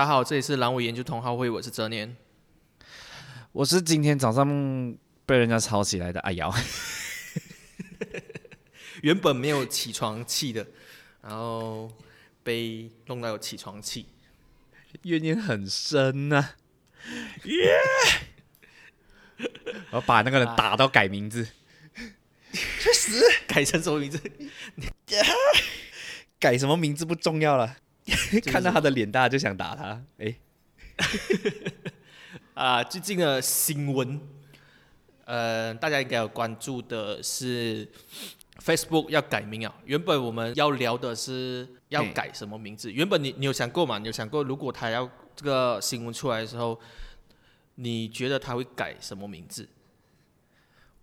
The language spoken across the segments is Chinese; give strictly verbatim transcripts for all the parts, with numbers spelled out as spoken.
大家好，这里是蓝尾研究同好会，我是哲年，我是今天早上被人家吵起来的阿瑶，原本没有起床气的，然后被弄到有起床气，怨念很深啊！耶、yeah! ！我把那个人打到改名字，去死！改成什么名字？改什么名字不重要了。看到他的脸大就想打他，哎、欸，啊，最近的新闻，呃，大家应该有关注的是 Facebook 要改名了。原本我们要聊的是要改什么名字，原本 你, 你有想过吗？你有想过如果他要这个新闻出来的时候，你觉得他会改什么名字？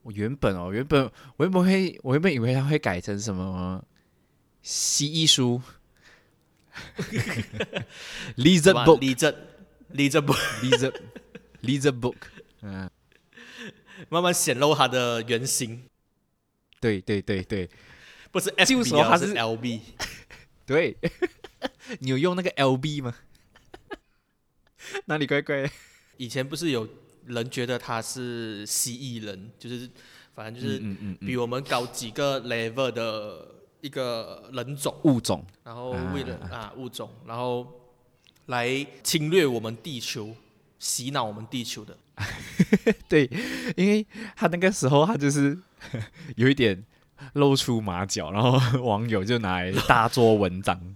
我原本哦，原本我原本会，我原本以为他会改成什么蜥蜴书。Lizard book, Lizard, Lizard book, Lizard, Lizard book， 嗯，慢慢显露它的原型。对对对对，不是 F B， 就是它是 L B。对，你有用那个 L B 吗？哪里怪怪的？以前不是有人觉得他是蜥蜴人，就是反正就是比我们高几个 level 的。一个人种物种，然后为了 啊, 啊物种，然后来侵略我们地球，洗脑我们地球的。对，因为他那个时候他就是有一点露出马脚，然后网友就拿来大做文章。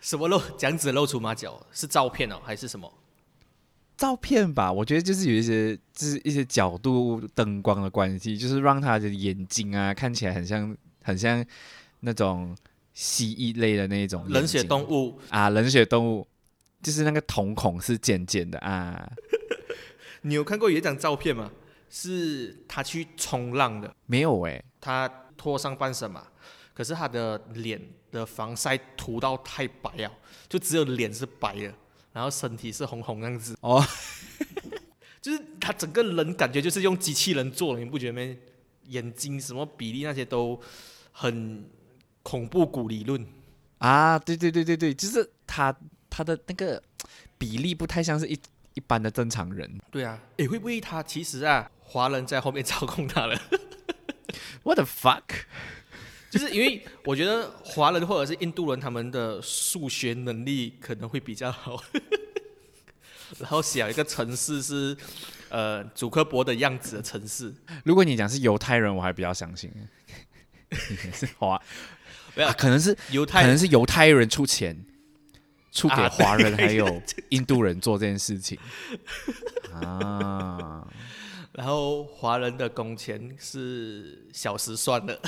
什么露？这样子露出马脚是照片哦，还是什么？照片吧，我觉得就是有一些，就是一些角度、灯光的关系，就是让他的眼睛啊看起来很像，很像。那种蜥蜴类的那种冷血动物啊，冷血动物就是那个瞳孔是尖尖的啊。你有看过有一张照片吗？是他去冲浪的，没有哎、欸，他脱上半身嘛，可是他的脸的防晒涂到太白了，就只有脸是白的，然后身体是红红那样子哦，就是他整个人感觉就是用机器人做的，你不觉得吗？眼睛什么比例那些都很。恐怖谷理论啊，对对对对对，就是他他的那个比例不太像是 一, 一般的正常人。对啊，诶，会不会他其实啊，华人在后面操控他了？What the fuck？ 就是因为我觉得华人或者是印度人他们的数学能力可能会比较好，然后想一个城市是呃祖克伯的样子的城市。如果你讲是犹太人，我还比较相信。是华。啊、可能是犹太，可能是犹太人出钱，出给华人还有印度人做这件事情啊。然后华人的工钱是小时算的，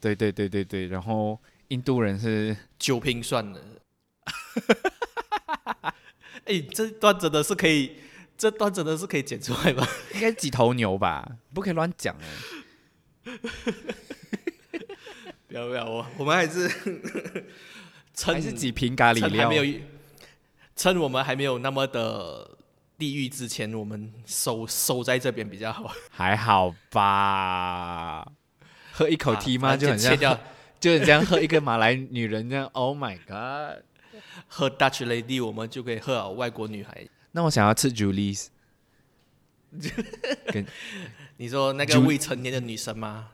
对对对对对。然后印度人是酒瓶算的。哎、欸，这段真的是可以，这段真的是可以剪出来吧？应该几头牛吧？不可以乱讲哎。不要不要，我我们还是趁还是几瓶咖喱料，趁我们还没有那么的地狱之前，我们守守在这边比较好。还好吧，喝一口 T 嘛、啊，就很像，就很像喝一个马来女人这样。Oh my god！ 喝 Dutch Lady， 我们就可以喝好外国女孩。那我想要吃 Julie's 你说那个未成年的女生吗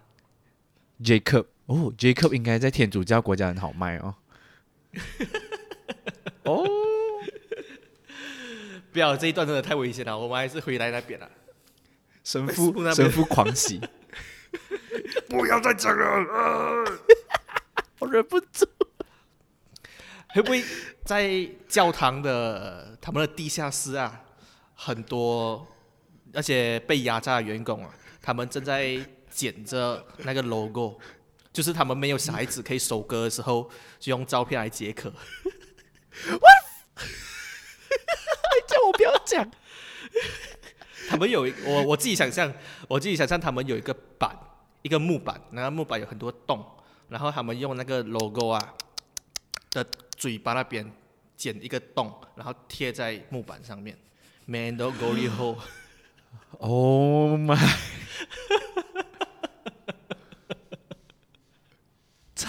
？Jacob。哦 ，Jacob 应该在天主教国家很好卖哦。哦，不要，这一段真的太危险了，我们还是回来那边了。神父，神父狂喜，不要再讲了，我忍不住。会不会在教堂的他们的地下室啊，很多那些被压榨的员工啊，他们正在剪着那个 logo。就是他们没有小孩子可以收割的时候，就用照片来解渴。What？ 叫我不要讲。他们有我我自己想象，我自己想象他们有一个板，一个木板，那个木板有很多洞，然后他们用那个 logo 啊的嘴巴那边剪一个洞，然后贴在木板上面。Man don't go to hole。Oh my！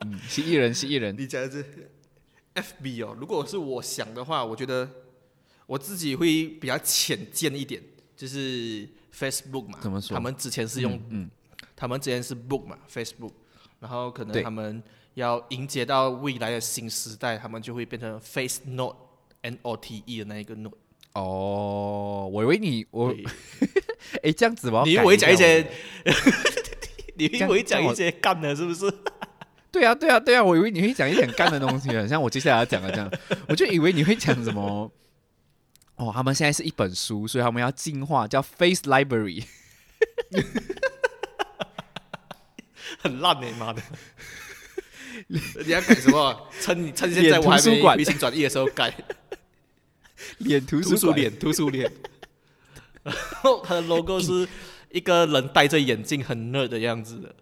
嗯，是艺人，是艺人。你讲的是 F B 哦。如果是我想的话，我觉得我自己会比较浅见一点，就是 Facebook 嘛。怎么说？他们之前是用，嗯，嗯他们之前是 book 嘛 ，Facebook， 然后可能他们要迎接到未来的新时代，他们就会变成 Face Note N O T E 的那一个 Note。哦，我以为你我，哎这样子吧，你以为讲一些，你以为讲一些干的，是不是？对啊对啊对啊，我以为你会讲一点干的东西的，像我接下来要讲的这样，我就以为你会讲什么。哦，他们现在是一本书，所以他们要进化，叫 Face Library。很烂哎、欸，妈的！你要改什么？趁趁现在我还没回心转意的时候改。脸图书馆，脸图书脸。然后它的 logo 是一个人戴着眼镜，很 nerd 的样子的。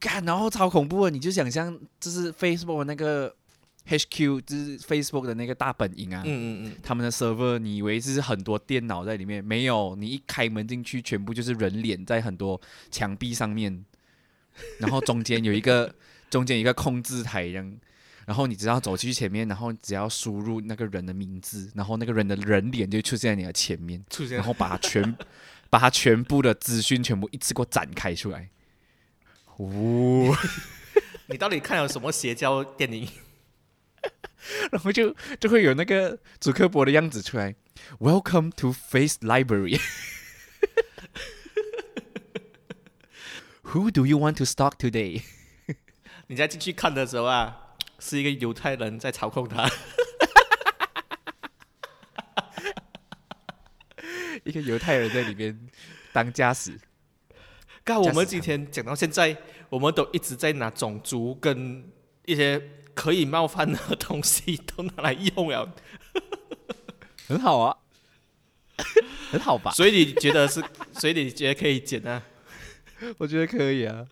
干，然后超恐怖的，你就想象这是 Facebook 的那个 H Q， 就是 Facebook 的那个大本营啊。嗯嗯嗯。他们的 server， 你以为是很多电脑在里面？没有，你一开门进去，全部就是人脸在很多墙壁上面。然后中间有一个中间有一个控制台，然后你只要走去前面，然后只要输入那个人的名字，然后那个人的人脸就出现在你的前面，然后把它全把它全部的资讯全部一次过展开出来。哦，你到底看了什么邪教电影？然后就就会有那个祖克伯的样子出来。Welcome to Face Library 。Who do you want to stalk today？ 你在进去看的时候啊，是一个犹太人在操控他，一个犹太人在里面当家使。刚我们今天讲到现在，我们都一直在拿种族跟一些可以冒犯的东西都拿来用了，很好啊，很好吧？所以你觉得是？所以你觉得可以剪啊？我觉得可以啊，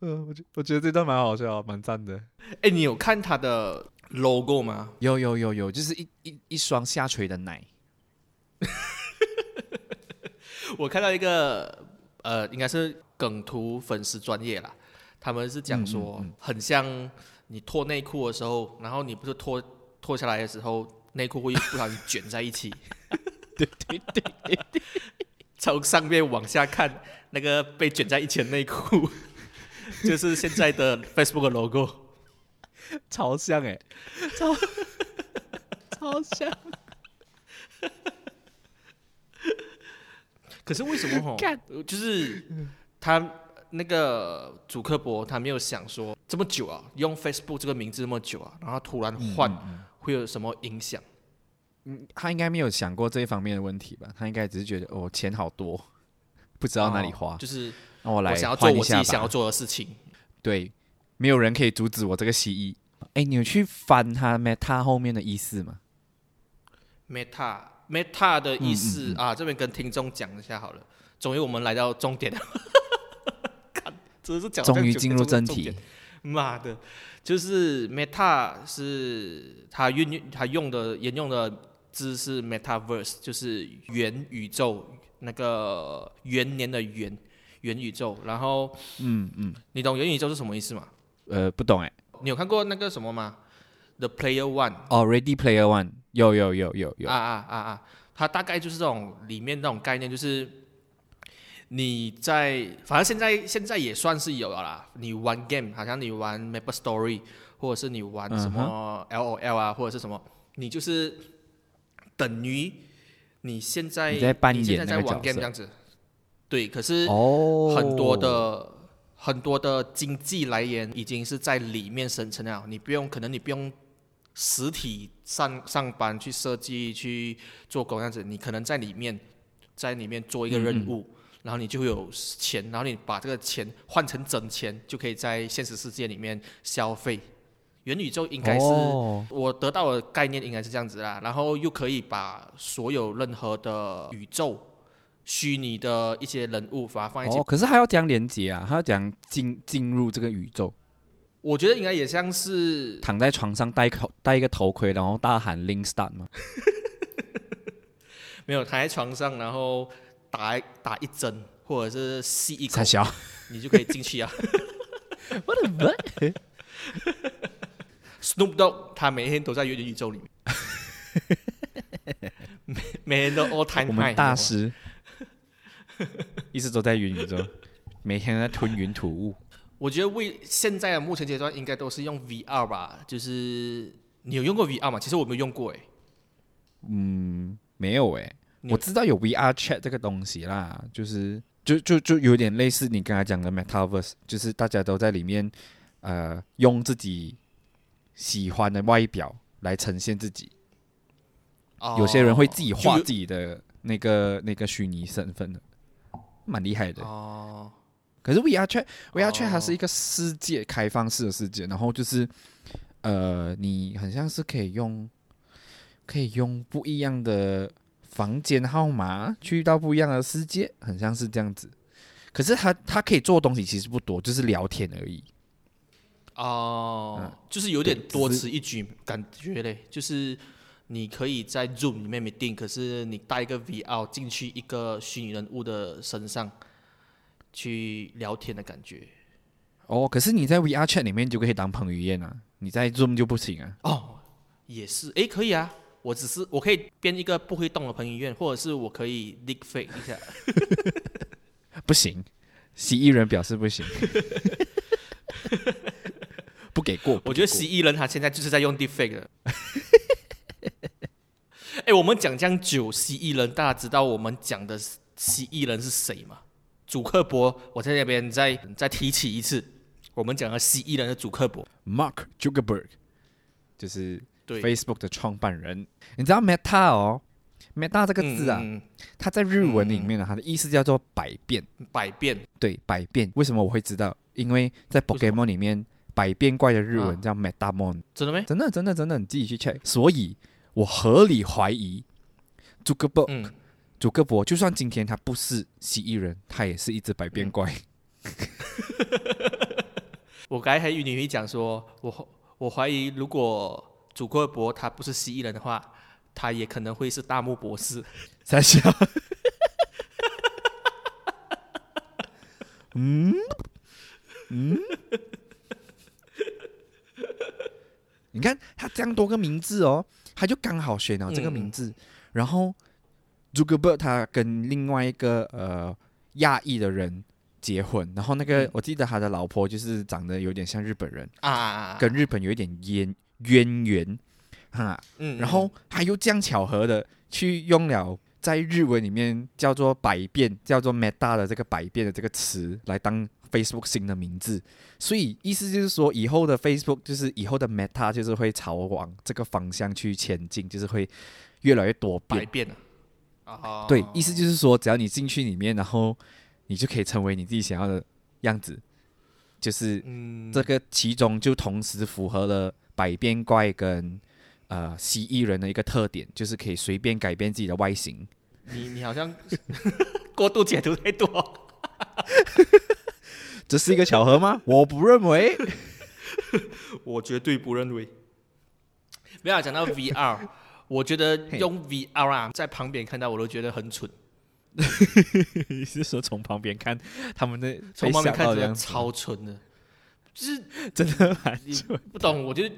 呃、我, 觉我觉得这段蛮好笑，蛮赞的。哎，你有看他的 logo 吗？有有有有，就是 一, 一, 一双下垂的奶。我看到一个呃，应该是梗图粉丝专业啦，他们是讲说，嗯嗯嗯、很像你脱内裤的时候，然后你不是脱脱下来的时候，内裤会不小心卷在一起。对对对对对。从上面往下看，那个被卷在一起的内裤，就是现在的 Facebook 的 logo， 超像哎、欸，超超像。可是为什么吼？就是他那个祖克伯，他没有想说这么久啊，用 Facebook 这个名字这么久啊，然后突然换、嗯、会有什么影响？嗯，他应该没有想过这一方面的问题吧？他应该只是觉得哦，钱好多，不知道哪里花，哦、就是那我来换一下吧，我想要做我自己想要做的事情。对，没有人可以阻止我这个蜥蜴。哎，你有去翻他 Meta 后面的意思吗 ？Meta Meta 的意思、嗯嗯嗯、啊，这边跟听众讲一下好了。终于我们来到终点了，真的是讲终于进入正题。妈的，就是 Meta 是他运他用的沿用的。字是 Metaverse， 就是元宇宙，那个元年的元元宇宙。然后，嗯嗯，你懂元宇宙是什么意思吗？呃，不懂哎。你有看过那个什么吗 ？The Player One。哦 ，Ready Player One， 有有有有有。啊啊啊啊！它大概就是这种里面那种概念，就是你在，反正现在现在也算是有了啦。你玩 game， 好像你玩 Maple Story， 或者是你玩什么 L O L 啊，或者是什么，你就是。等于你现在你在扮演那个角色这样子，对。可是很多的、哦、很多的经济来源已经是在里面生成了，你不用可能你不用实体 上, 上班去设计去做工这样子，你可能在里面在里面做一个任务，嗯嗯，然后你就会有钱，然后你把这个钱换成真钱，就可以在现实世界里面消费。元宇宙应该是、哦、我得到的概念应该是这样子啦，然后又可以把所有任何的宇宙虚拟的一些人物把它放在一起、哦、可是还要讲连接啊，还要讲 进, 进入这个宇宙，我觉得应该也像是躺在床上戴 个, 戴一个头盔然后大喊 Link Start 吗？没有，躺在床上然后 打, 打一针或者是吸一口你就可以进去啊。What the fuck? Snoop Dogg 他每天都在元宇宙里面。每, 每天都 all time high， 我们大师一直都在元宇宙，每天都在吞云吐雾。我觉得为现在的目前阶段应该都是用 V R 吧，就是你有用过 V R 吗？其实我没有用过哎、欸。嗯，没有哎、欸，我知道有 V R Chat 这个东西啦，就是就就就有点类似你刚才讲的 Metaverse， 就是大家都在里面呃用自己喜欢的外表来呈现自己。Oh, 有些人会自己画自己的那个那个虚拟身份的，蛮厉害的。哦、oh. ，可是 V R Chat、oh. V R Chat 它是一个世界开放式的世界，然后就是呃，你很像是可以用可以用不一样的房间号码去到不一样的世界，很像是这样子。可是它它可以做的东西其实不多，就是聊天而已。哦、oh. 嗯，就是有点多此一举感觉嘞，就是。你可以在 Zoom 里面 meeting， 可是你带一个 V R 进去一个虚拟人物的身上去聊天的感觉。哦，可是你在 V R Chat 里面就可以当彭于晏啊，你在 Zoom 就不行啊。哦，也是，哎，可以啊，我只是我可以编一个不会动的彭于晏，或者是我可以 deep fake 一下。不行，蜥蜴人表示不行。不给过。我觉得蜥蜴人他现在就是在用 deep fake 的。哎，我们讲这样久蜥蜴人，大家知道我们讲的蜥蜴人是谁吗？祖克伯，我在那边 再, 再提起一次，我们讲的蜥蜴人的祖克伯 Mark Zuckerberg， 就是对 Facebook 的创办人。你知道 Meta 哦 ，Meta 这个字啊，嗯、它在日文里面呢、啊嗯，它的意思叫做百变。百变，对，百变。为什么我会知道？因为在 Pokemon 里面，百变怪的日文叫 Metamon、啊。真的没？真的真的真的，你自己去 check。所以。我合理怀疑 Zuckerberg、嗯、祖克伯就算今天他不是蜥蜴人，他也是一只百变怪、嗯、我刚才还与你讲说 我, 我怀疑如果祖克伯他不是蜥蜴人的话，他也可能会是大木博士三小嗯嗯你看他这样多个名字哦，他就刚好选了这个名字、嗯、然后 Zuckerberg 他跟另外一个呃亚裔的人结婚，然后那个、嗯、我记得他的老婆就是长得有点像日本人啊，跟日本有一点渊渊源哈、嗯，然后他又这样巧合的去用了在日文里面叫做百变叫做 Meta 的这个百变的这个词来当Facebook 新的名字，所以意思就是说，以后的 Facebook 就是以后的 Meta 就是会朝往这个方向去前进，就是会越来越多变。百变啊！对，意思就是说，只要你进去里面，然后你就可以成为你自己想要的样子。就是这个其中就同时符合了百变怪跟呃蜥蜴人的一个特点，就是可以随便改变自己的外形。你你好像过度解读太多。这是一个巧合吗？我不认为，我绝对不认为。不要讲到 V R， 我觉得用 V R 啊，在旁边看到我都觉得很蠢。你是说从旁边看他们的？从旁边看觉得超蠢的，就是真的蛮蠢的。不懂，我觉得。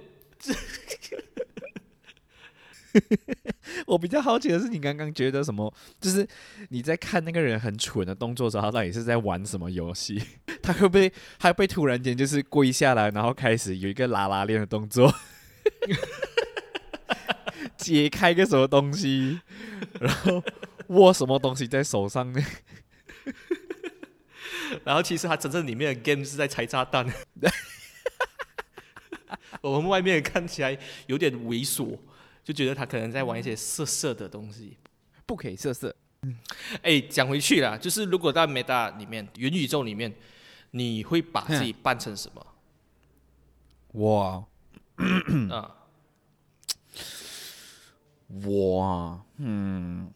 我比较好奇的是，你刚刚觉得什么？就是你在看那个人很蠢的动作的时候，他到底是在玩什么游戏？他会不会，他会不会突然间就是跪下来，然后开始有一个拉拉链的动作，解开个什么东西，然后握什么东西在手上呢？然后其实他真正里面的 game 是在拆炸弹。我们外面看起来有点猥琐。就觉得他可能在玩一些色色的东西，不可以色色。哎、嗯，讲回去啦，就是如果在 Meta 里面、元宇宙里面，你会把自己扮成什么？哇，啊，我啊，嗯，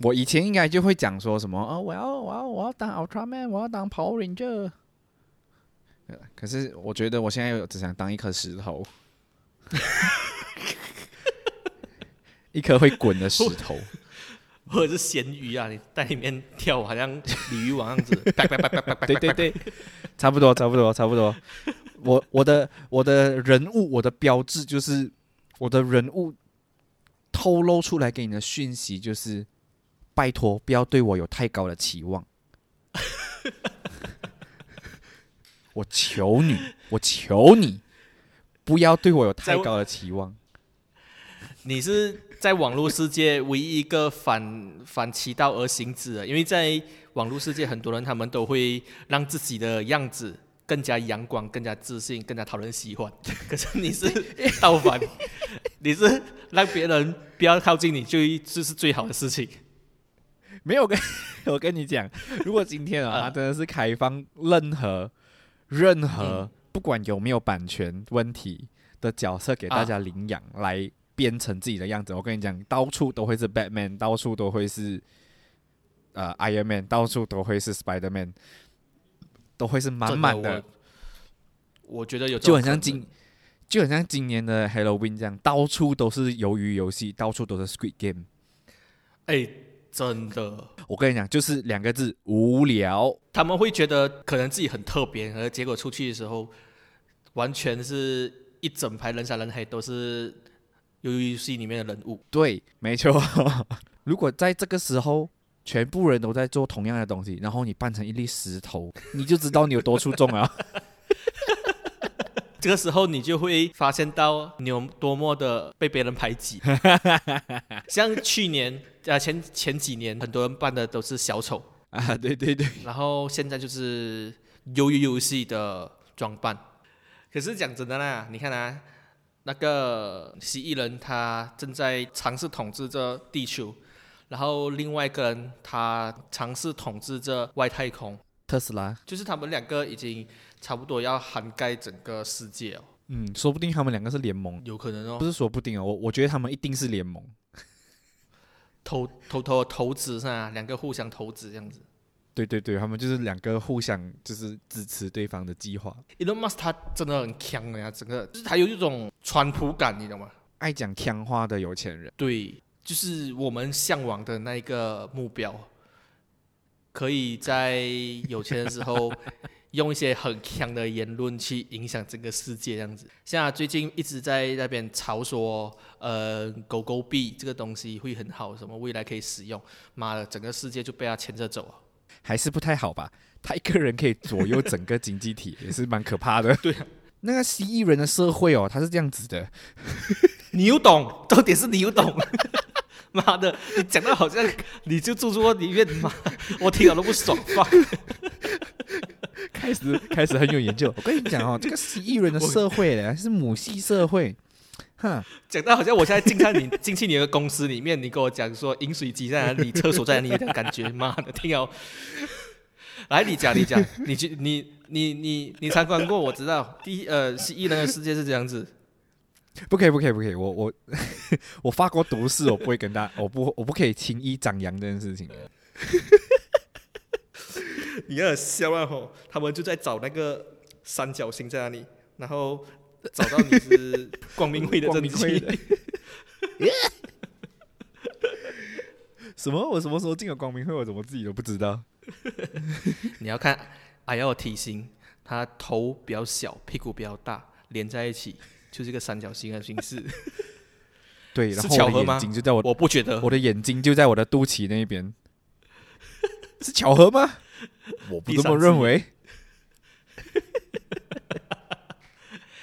我以前应该就会讲说什么啊、哦，我要我要我要当 Ultraman， 我要当 Power Ranger。可是我觉得我现在只想当一颗石头，一颗会滚的石头，或者是咸鱼啊，你在里面跳，好像鲤鱼王样子，对对对，差不多差不多差不多。我我的我的人物，我的标志就是我的人物透露出来给你的讯息就是，拜托不要对我有太高的期望。我求你，我求你，不要对我有太高的期望。你是在网络世界唯一一个反反其道而行之的，因为在网络世界，很多人他们都会让自己的样子更加阳光、更加自信、更加讨人喜欢。可是你是倒反，你是让别人不要靠近你，就就是最好的事情。没有跟，我跟你讲，如果今天啊，他真的是开放任何。任何不管有没有版权问题的角色给大家领养来编成自己的样子，我跟你讲，到处都会是 Batman， 到处都会是、呃、Iron Man， 到处都会是 Spiderman， 都会是满满的。我觉得有就很像今就很像今年的 Halloween 这样，到处都是鱿鱼游戏，到处都是 Squid Game。哎。真的，我跟你讲，就是两个字，无聊。他们会觉得可能自己很特别，而结果出去的时候，完全是一整排人山人海，都是鱿鱼游戏里面的人物。对，没错。如果在这个时候，全部人都在做同样的东西，然后你扮成一粒石头，你就知道你有多出众了。这个时候你就会发现到你有多么的被别人排挤。像去年、呃、前, 前几年很多人扮的都是小丑啊，对对对，然后现在就是鱿鱼游戏的装扮。可是讲真的啦，你看啊，那个蜥蜴人他正在尝试统治着地球，然后另外一个人他尝试统治着外太空，特斯拉，就是他们两个已经差不多要涵盖整个世界哦。嗯，说不定他们两个是联盟，有可能哦。不是说不定哦，我我觉得他们一定是联盟，投投投投资是吧？两个互相投资这样子。对对对，他们就是两个互相就是支持对方的计划。Elon Musk 他真的很强的呀，整个就是他有一种川普感，你懂吗？爱讲强话的有钱人。对，就是我们向往的那一个目标，可以在有钱的时候。用一些很强的言论去影响整个世界，这样子。像最近一直在那边吵说，呃，狗狗币这个东西会很好，什么未来可以使用。妈的，整个世界就被他牵着走了，还是不太好吧？他一个人可以左右整个经济体，也是蛮可怕的。对、啊，那个蜥蜴人的社会哦，他是这样子的。你又懂，重点是你又懂。妈的，你讲到好像你就住在里面，妈，我听了都不爽吧。开始开始很有研究，我跟你讲哦，这个蜥蜴人的社会嘞，是母系社会，哈，讲到好像我现在进到你进去你的公司里面，你跟我讲说饮水机在哪里，厕所在哪里的感觉，妈的，听哦，来你讲你讲，你你你你你参观过，我知道，第一呃蜥蜴人的世界是这样子，不可以不可以不可以，我我我法国读士，我不会跟大家，我不我不可以轻易张扬这件事情。你看笑啊吼，他们就在找那个三角形在哪里，然后找到你是光明会的证据。什么？我什么时候进了光明会？我怎么自己都不知道？你要看矮腰体型，他头比较小，屁股比较大，连在一起就是一个三角形的形式。对，然后我的眼睛就在我，我不觉得，我的眼睛就在我的肚脐那边。是巧合吗？我不这么认为。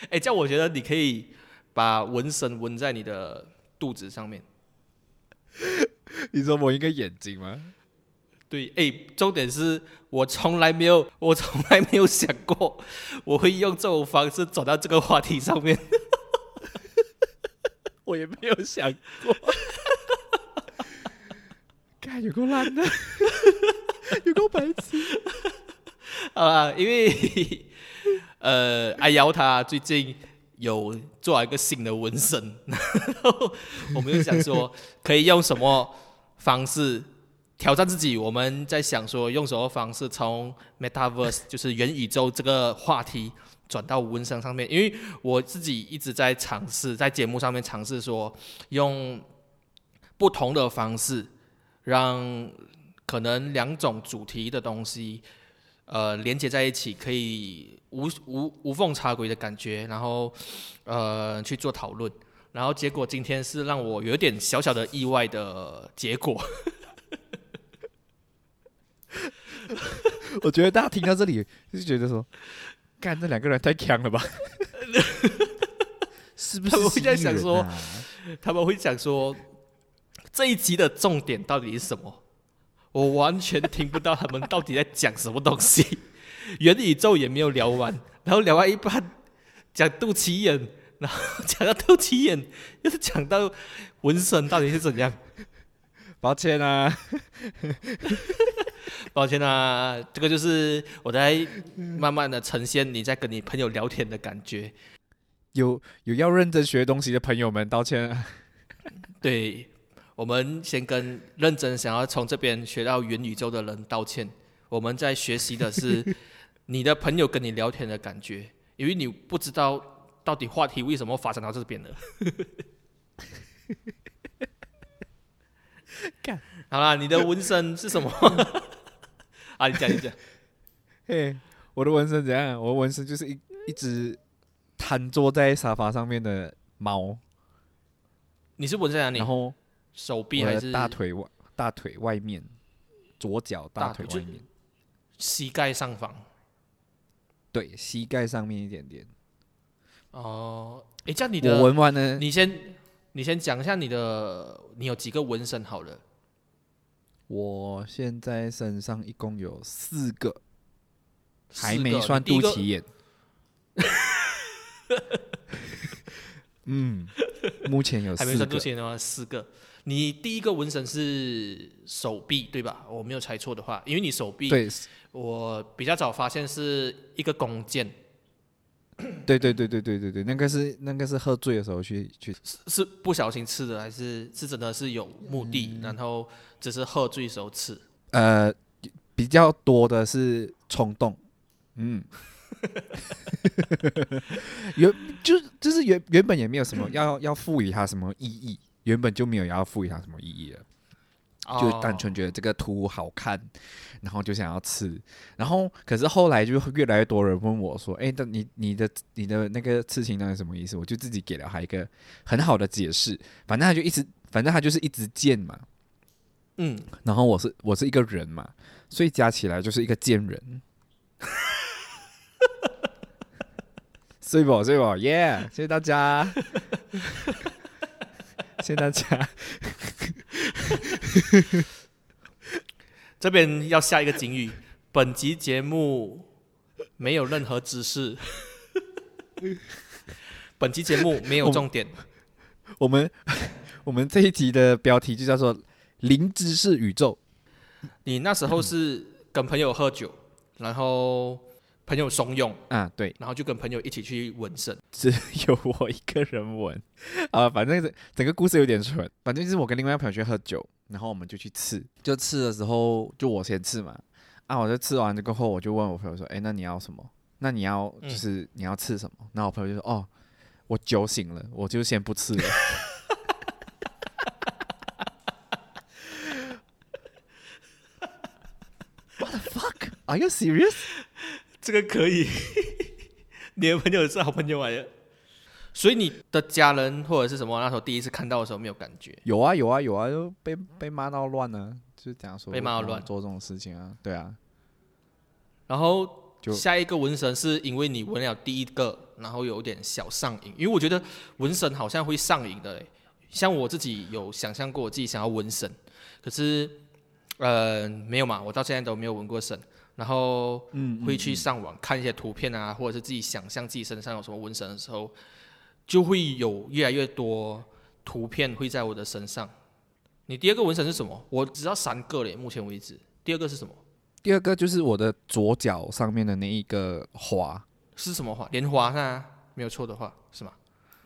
哎、欸，这样我觉得你可以把纹身纹在你的肚子上面。你说我一个眼睛吗？对，哎、欸，重点是我从来没有，我从来没有想过我会用这种方式转到这个话题上面。我也没有想过。干有够烂的。有够白痴啊！因为呃，阿瑶他最近有做一个新的纹身，然后我们就想说可以用什么方式挑战自己，我们在想说用什么方式从 Metaverse 就是元宇宙这个话题转到纹身上面，因为我自己一直在尝试，在节目上面尝试说用不同的方式让可能两种主题的东西呃连接在一起，可以 无, 无, 无缝插轨的感觉，然后呃去做讨论，然后结果今天是让我有点小小的意外的结果。我觉得大家听到这里就觉得说干这两个人太强了吧。是不是、啊、他们会在想说他们会想说这一集的重点到底是什么，我完全听不到他们到底在讲什么东西。元宇宙也没有聊完，然后聊完一半讲肚脐眼，然后讲到肚脐眼又讲到纹身到底是怎样。抱歉啊抱歉啊，这个就是我在慢慢的呈现你在跟你朋友聊天的感觉。有有要认真学东西的朋友们道歉啊。对，我们先跟认真想要从这边学到元宇宙的人道歉，我们在学习的是你的朋友跟你聊天的感觉，因为你不知道到底话题为什么发展到这边了。好啦，你的纹身是什么？啊，你讲你讲。嘿，我的纹身怎样？我的纹身就是一一只瘫坐在沙发上面的猫。你是纹身哪里？然后手臂还是大腿外？大腿外面，左脚大腿外面，膝盖上方。对，膝盖上面一点点。哦、呃，哎，这样你的我纹完呢？你先。你先讲一下你的，你有几个纹身好了？我现在身上一共有四个，四个还没算肚脐眼。嗯，目前有四个还没算肚脐眼的话，四个。你第一个纹身是手臂对吧？我没有猜错的话，因为你手臂，对，我比较早发现是一个弓箭。对对对对对对对，那个是那个是喝醉的时候去去 是, 是不小心吃的，还是是真的是有目的、嗯，然后只是喝醉的时候吃？呃，比较多的是冲动，嗯，原就就是原原本也没有什么要要赋予它什么意义，原本就没有要赋予它什么意义了，就单纯觉得这个图好看，然后就想要吃，然后可是后来就越来越多人问我说：“哎，你你的你的那个刺青到底什么意思？”我就自己给了他一个很好的解释。反正他就一直，反正他就是一支箭嘛，嗯，然后我是我是一个人嘛，所以加起来就是一个箭人。睡吧睡吧，耶！ Yeah, 谢谢大家，谢谢大家。这边要下一个警语，本集节目没有任何知识。本集节目没有重点。我们我们这一集的标题就叫做零知识宇宙。你那时候是跟朋友喝酒，然后朋友怂恿啊，对，然后就跟朋友一起去纹身，只有我一个人纹啊。反正整个故事有点蠢，反正就是我跟另外一个朋友去喝酒，然后我们就去吃，就吃的时候就我先吃嘛，啊，我就吃完过后，我就问我朋友说，哎，那你要什么？那你要就是、嗯、你要吃什么？然后我朋友就说，哦，我酒醒了，我就先不吃了。What the fuck? Are you serious? 这个可以，你的朋友是好朋友来的。所以你的家人或者是什么那时候第一次看到的时候没有感觉？有啊有啊有啊，就被被骂到乱了，就这样说被骂到乱做这种事情啊，对啊。然后下一个纹身是因为你纹了第一个，然后有点小上瘾，因为我觉得纹身好像会上瘾的嘞。像我自己有想象过我自己想要纹身，可是呃没有嘛，我到现在都没有纹过身。然后会去上网看一些图片啊，嗯嗯嗯，或者是自己想象自己身上有什么纹身的时候。就会有越来越多图片会在我的身上。你第二个纹身是什么？我只要三个嘞，目前为止。第二个是什么？第二个就是我的左脚上面的那一个花。是什么花？莲花是吗？没有错的话是吗？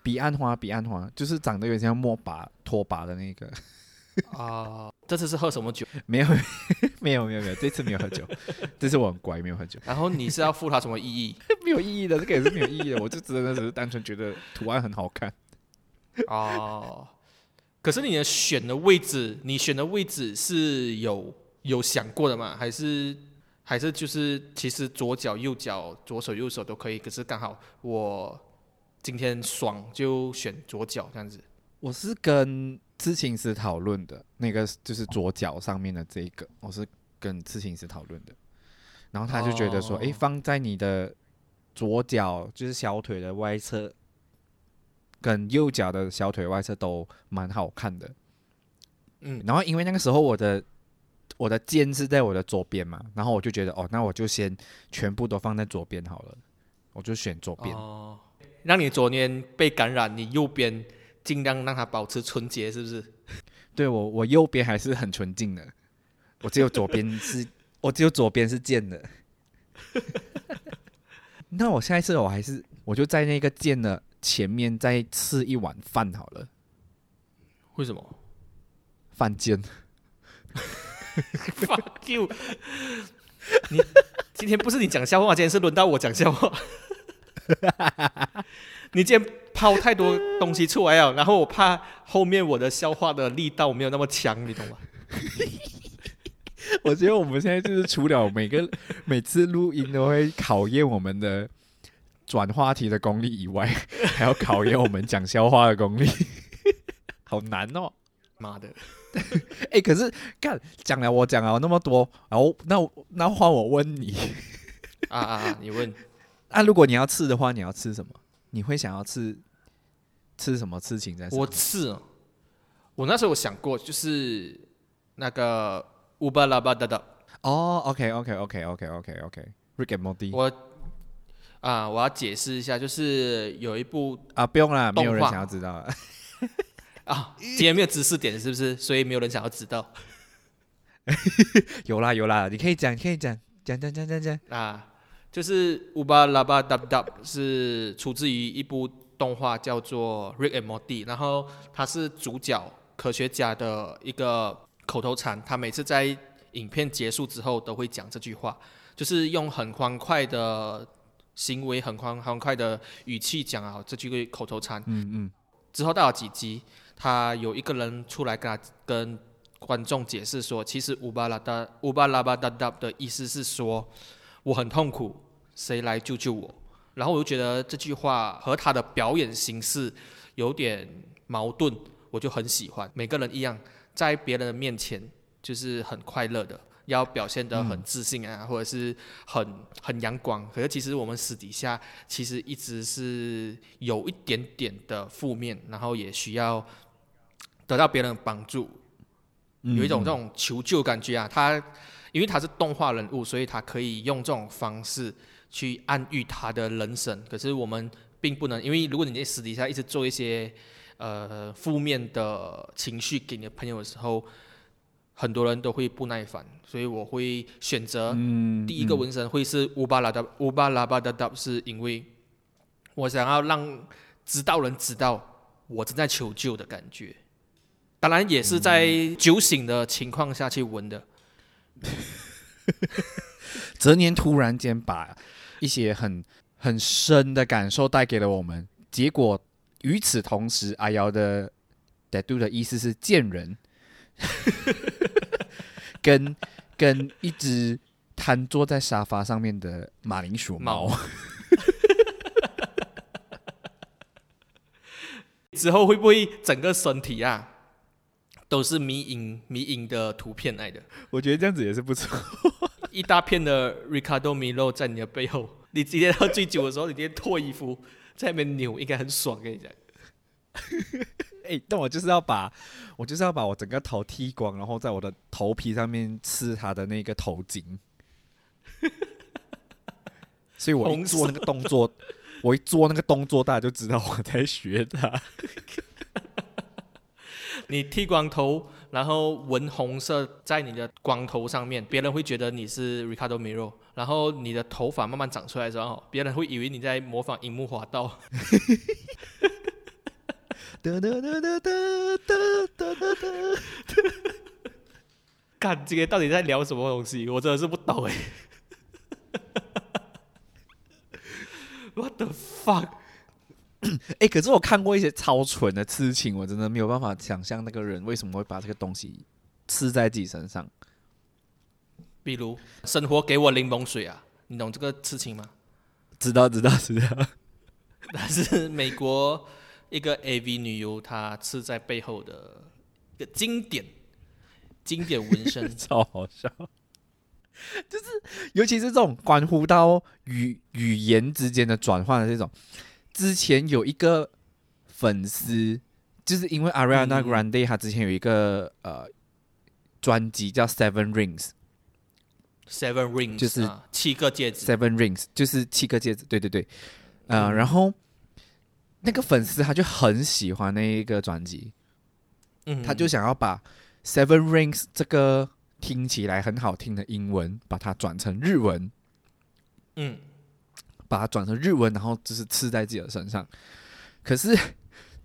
彼岸花，彼岸花就是长得有点像莫拔拖拔的那个啊、呃，这次是喝什么酒？没有，没有，没有，没有，这次没有喝酒，这次我很乖，没有喝酒。然后你是要附它什么意义？没有意义的，这个也是没有意义的。我就真的只是单纯觉得图案很好看。哦，可是你的选的位置，你选的位置是有有想过的吗？还是还是就是其实左脚右脚、左手右手都可以，可是刚好我今天爽就选左脚这样子。我是跟咨询师讨论的，那个就是左脚上面的这一个，我是跟咨询师讨论的，然后他就觉得说，哎、oh. ，放在你的左脚，就是小腿的外侧，跟右脚的小腿外侧都蛮好看的，嗯，然后因为那个时候我的我的肩是在我的左边嘛，然后我就觉得，哦，那我就先全部都放在左边好了，我就选左边， oh. 让你左边被感染，你右边。尽量让它保持纯洁，是不是？对，我我右边还是很纯净的，我只有左边是，我只有左边是贱的。那我下一次我还是我就在那个贱的前面再吃一碗饭好了。为什么？饭贱。Fuck you！ 你今天不是你讲笑话，今天是轮到我讲笑话。你今天抛太多东西出来了，然后我怕后面我的消化的力道没有那么强，你懂吗？我觉得我们现在就是除了每个每次录音都会考验我们的转话题的功力以外，还要考验我们讲笑话的功力，好难哦！妈的！哎、欸，可是干讲了我讲了那么多，然后那那换我问你啊啊啊！你问。啊，如果你要吃的话，你要吃什么？你会想要吃吃什么事情在？我吃，我那时候有想过，就是那个乌巴拉巴达达。哦 ，OK OK OK OK OK OK。Rick and Morty。我啊、呃，我要解释一下，就是有一部啊，不用啦，没有人想要知道了。啊，今天没有知识点是不是？所以没有人想要知道。有啦有啦，你可以讲，你可以讲，讲讲讲讲讲啊。就是乌巴拉巴达达是出自于一部动画叫做《Rick and Morty》，然后他是主角科学家的一个口头禅，他每次在影片结束之后都会讲这句话，就是用很欢快的行为、很欢欢快的语气讲啊这句口头禅。嗯嗯。之后到了几集，他有一个人出来跟他跟观众解释说，其实乌巴拉达乌巴拉巴达达的意思是说，我很痛苦，谁来救救我？然后我就觉得这句话和他的表演形式有点矛盾，我就很喜欢。每个人一样，在别人的面前就是很快乐的，要表现得很自信啊，嗯、或者是很很阳光。可是其实我们私底下其实一直是有一点点的负面，然后也需要得到别人的帮助，嗯、有一种这种求救感觉啊。他。因为他是动画人物，所以他可以用这种方式去暗喻他的人生。可是我们并不能，因为如果你在私底下一直做一些呃负面的情绪给你的朋友的时候，很多人都会不耐烦。所以我会选择第一个纹身会是乌巴拉达乌巴拉巴达达，是因为我想要让知道人知道我正在求救的感觉。当然也是在酒醒的情况下去纹的。哲年突然间把一些很很深的感受带给了我们，结果与此同时，阿瑶的 tattoo 的意思是贱人，跟跟一只瘫坐在沙发上面的马铃薯毛。之后会不会整个身体啊？都是迷影迷影的图片来的，我觉得这样子也是不错。一大片的 Ricardo Milos 在你的背后，你今天喝醉酒的时候，你今天脱衣服在那边扭，应该很爽跟你讲。哎、欸，但我就是要把，我就是要把我整个头剃光，然后在我的头皮上面刺他的那个头巾。所以我一做那个动作，我一做那个动作，大家就知道我在学他。你剃光头然后纹红色在你的光头上面，别人会觉得你是 Ricardo Milos， 然后你的头发慢慢长出来的时候，别人会以为你在模仿樱木花道。干，今天到底在聊什么东西？我真的是不懂哎。What the fuck？ 哎、欸，可是我看过一些超蠢的事情，我真的没有办法想象那个人为什么会把这个东西吃在自己身上。比如，生活给我柠檬水啊，你懂这个事情吗？知道，知道，知道。但是美国一个 A V 女优，她吃在背后的一个经典经典纹身，超好笑。就是，尤其是这种关乎到语语言之间的转换的这种。之前有一个粉丝，就是因为 Ariana Grande 她之前有一个、呃、专辑叫 Seven Rings， Seven Rings 就是、啊、七个戒指 ，Seven Rings 就是七个戒指，对对对，呃嗯、然后那个粉丝他就很喜欢那一个专辑，嗯，他就想要把 Seven Rings 这个听起来很好听的英文，把它转成日文，嗯。把它转成日文，然后就是刺在自己的身上。可是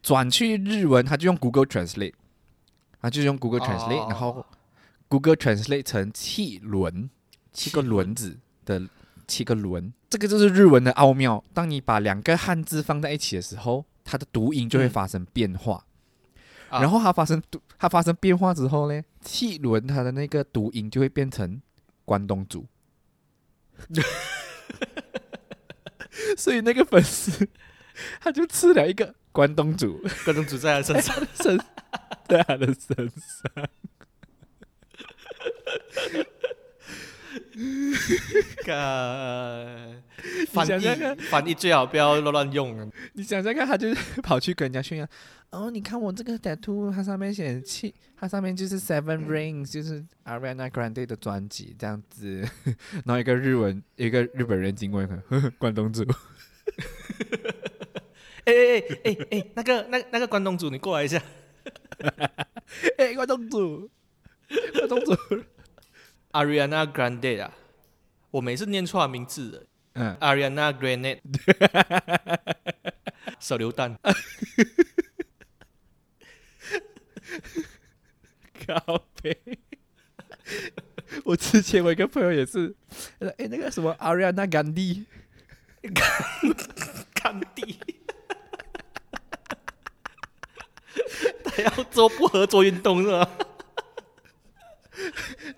转去日文，他就用 Google Translate， 他就用 Google Translate，、oh. 然后 Google Translate 成七轮，七个轮子的七个轮。这个就是日文的奥妙。当你把两个汉字放在一起的时候，它的读音就会发生变化。嗯、然后它发生它发生变化之后呢，七轮它的那个读音就会变成关东煮。所以那个粉丝，他就吃了一个关东煮，关东煮在他身上，在他的身上。看翻译，翻译最好不要乱用啊！你想想看，他就跑去跟人家炫耀，哦，你看我这个 tattoo， 它上面写七，它上面就是 Seven Rings， 就是 Ariana Grande 的专辑这样子。然后一个日文，一个日本人经过，关东煮。哎哎哎哎哎，那个那那个关东煮，你过来一下。哎、欸，关东煮，关东煮。Ariana Grande 啊，我每次念错名字的，嗯 ，Ariana Grande， 手榴弹，靠北。我之前我一个朋友也是，哎、欸，那个什么 Ariana Grande， 甘地，他要做不合作运动是吗？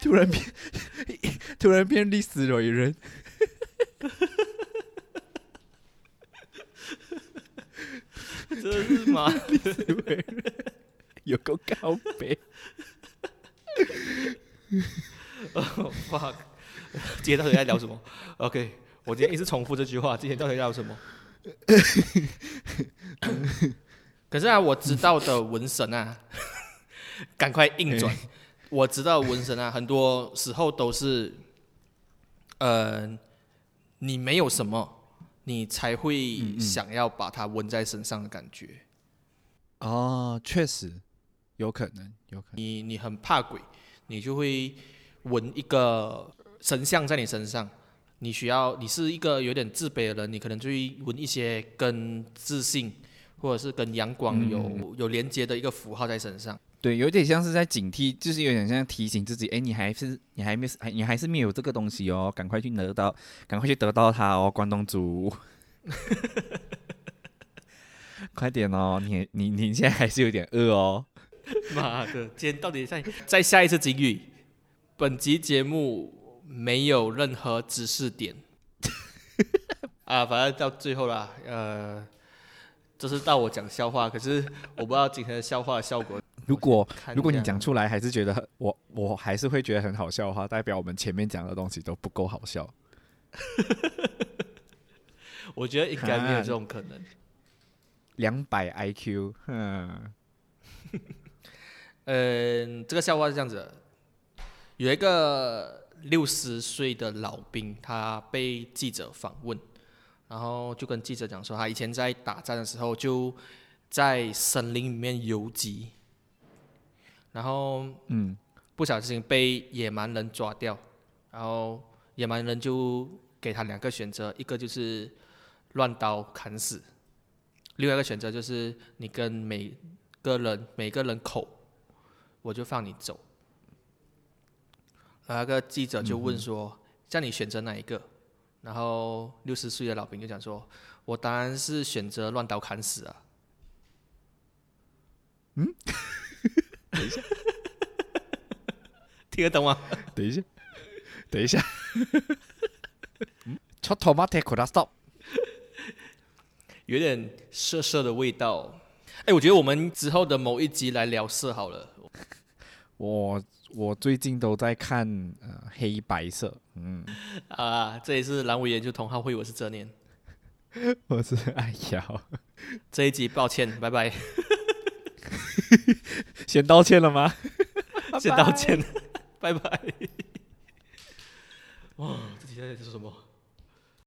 突然变，突然变历史伟人。这是吗？历史伟人有够高杯。Oh fuck！ 今天到底在聊什么 ？OK， 我今天一直重复这句话。今天到底在聊什么？可是啊，我知道的纹身啊，赶快硬转。我知道纹身啊，很多时候都是，呃，你没有什么，你才会想要把它纹在身上的感觉。哦，确实，有可能，有可能。你你很怕鬼，你就会纹一个神像在你身上。你需要，你是一个有点自卑的人，你可能就会纹一些跟自信或者是跟阳光有、嗯、有连接的一个符号在身上。对，有点像是在警惕，就是有点像提醒自己，哎，你还是你还没你还是没有这个东西哦，赶快去得到，赶快去得到它哦，关东煮，快点哦，你你你现在还是有点饿哦。妈的，今天到底在在下一次警语，本集节目没有任何知识点啊，反正到最后啦，呃，这是到我讲笑话，可是我不知道今天的笑话的效果。如果如果你讲出来还是觉得我我还是会觉得很好笑的话，代表我们前面讲的东西都不够好笑。我觉得应该没有这种可能。两百 I Q， 嗯，呃，这个笑话是这样子的：有一个六十岁的老兵，他被记者访问，然后就跟记者讲说，他以前在打战的时候就在森林里面游击。然后嗯，不小心被野蛮人抓掉，然后野蛮人就给他两个选择，一个就是乱刀砍死，另外一个选择就是你跟每个人每个人口，我就放你走。然后那个记者就问说，嗯，叫你选择哪一个？然后六十岁的老兵就讲说，我当然是选择乱刀砍死啊。嗯，等一下，听得懂吗？等一下，等一下，ちょっと待ってください。有点色色的味道。哎，我觉得我们之后的某一集来聊色好了。我我最近都在看，呃、黑白色，嗯啊，这里是蓝尾研究同好会，我是哲年，我是艾瑶。这一集抱歉，拜拜。先道歉了吗？先道歉，拜拜。哇，这集在说什么？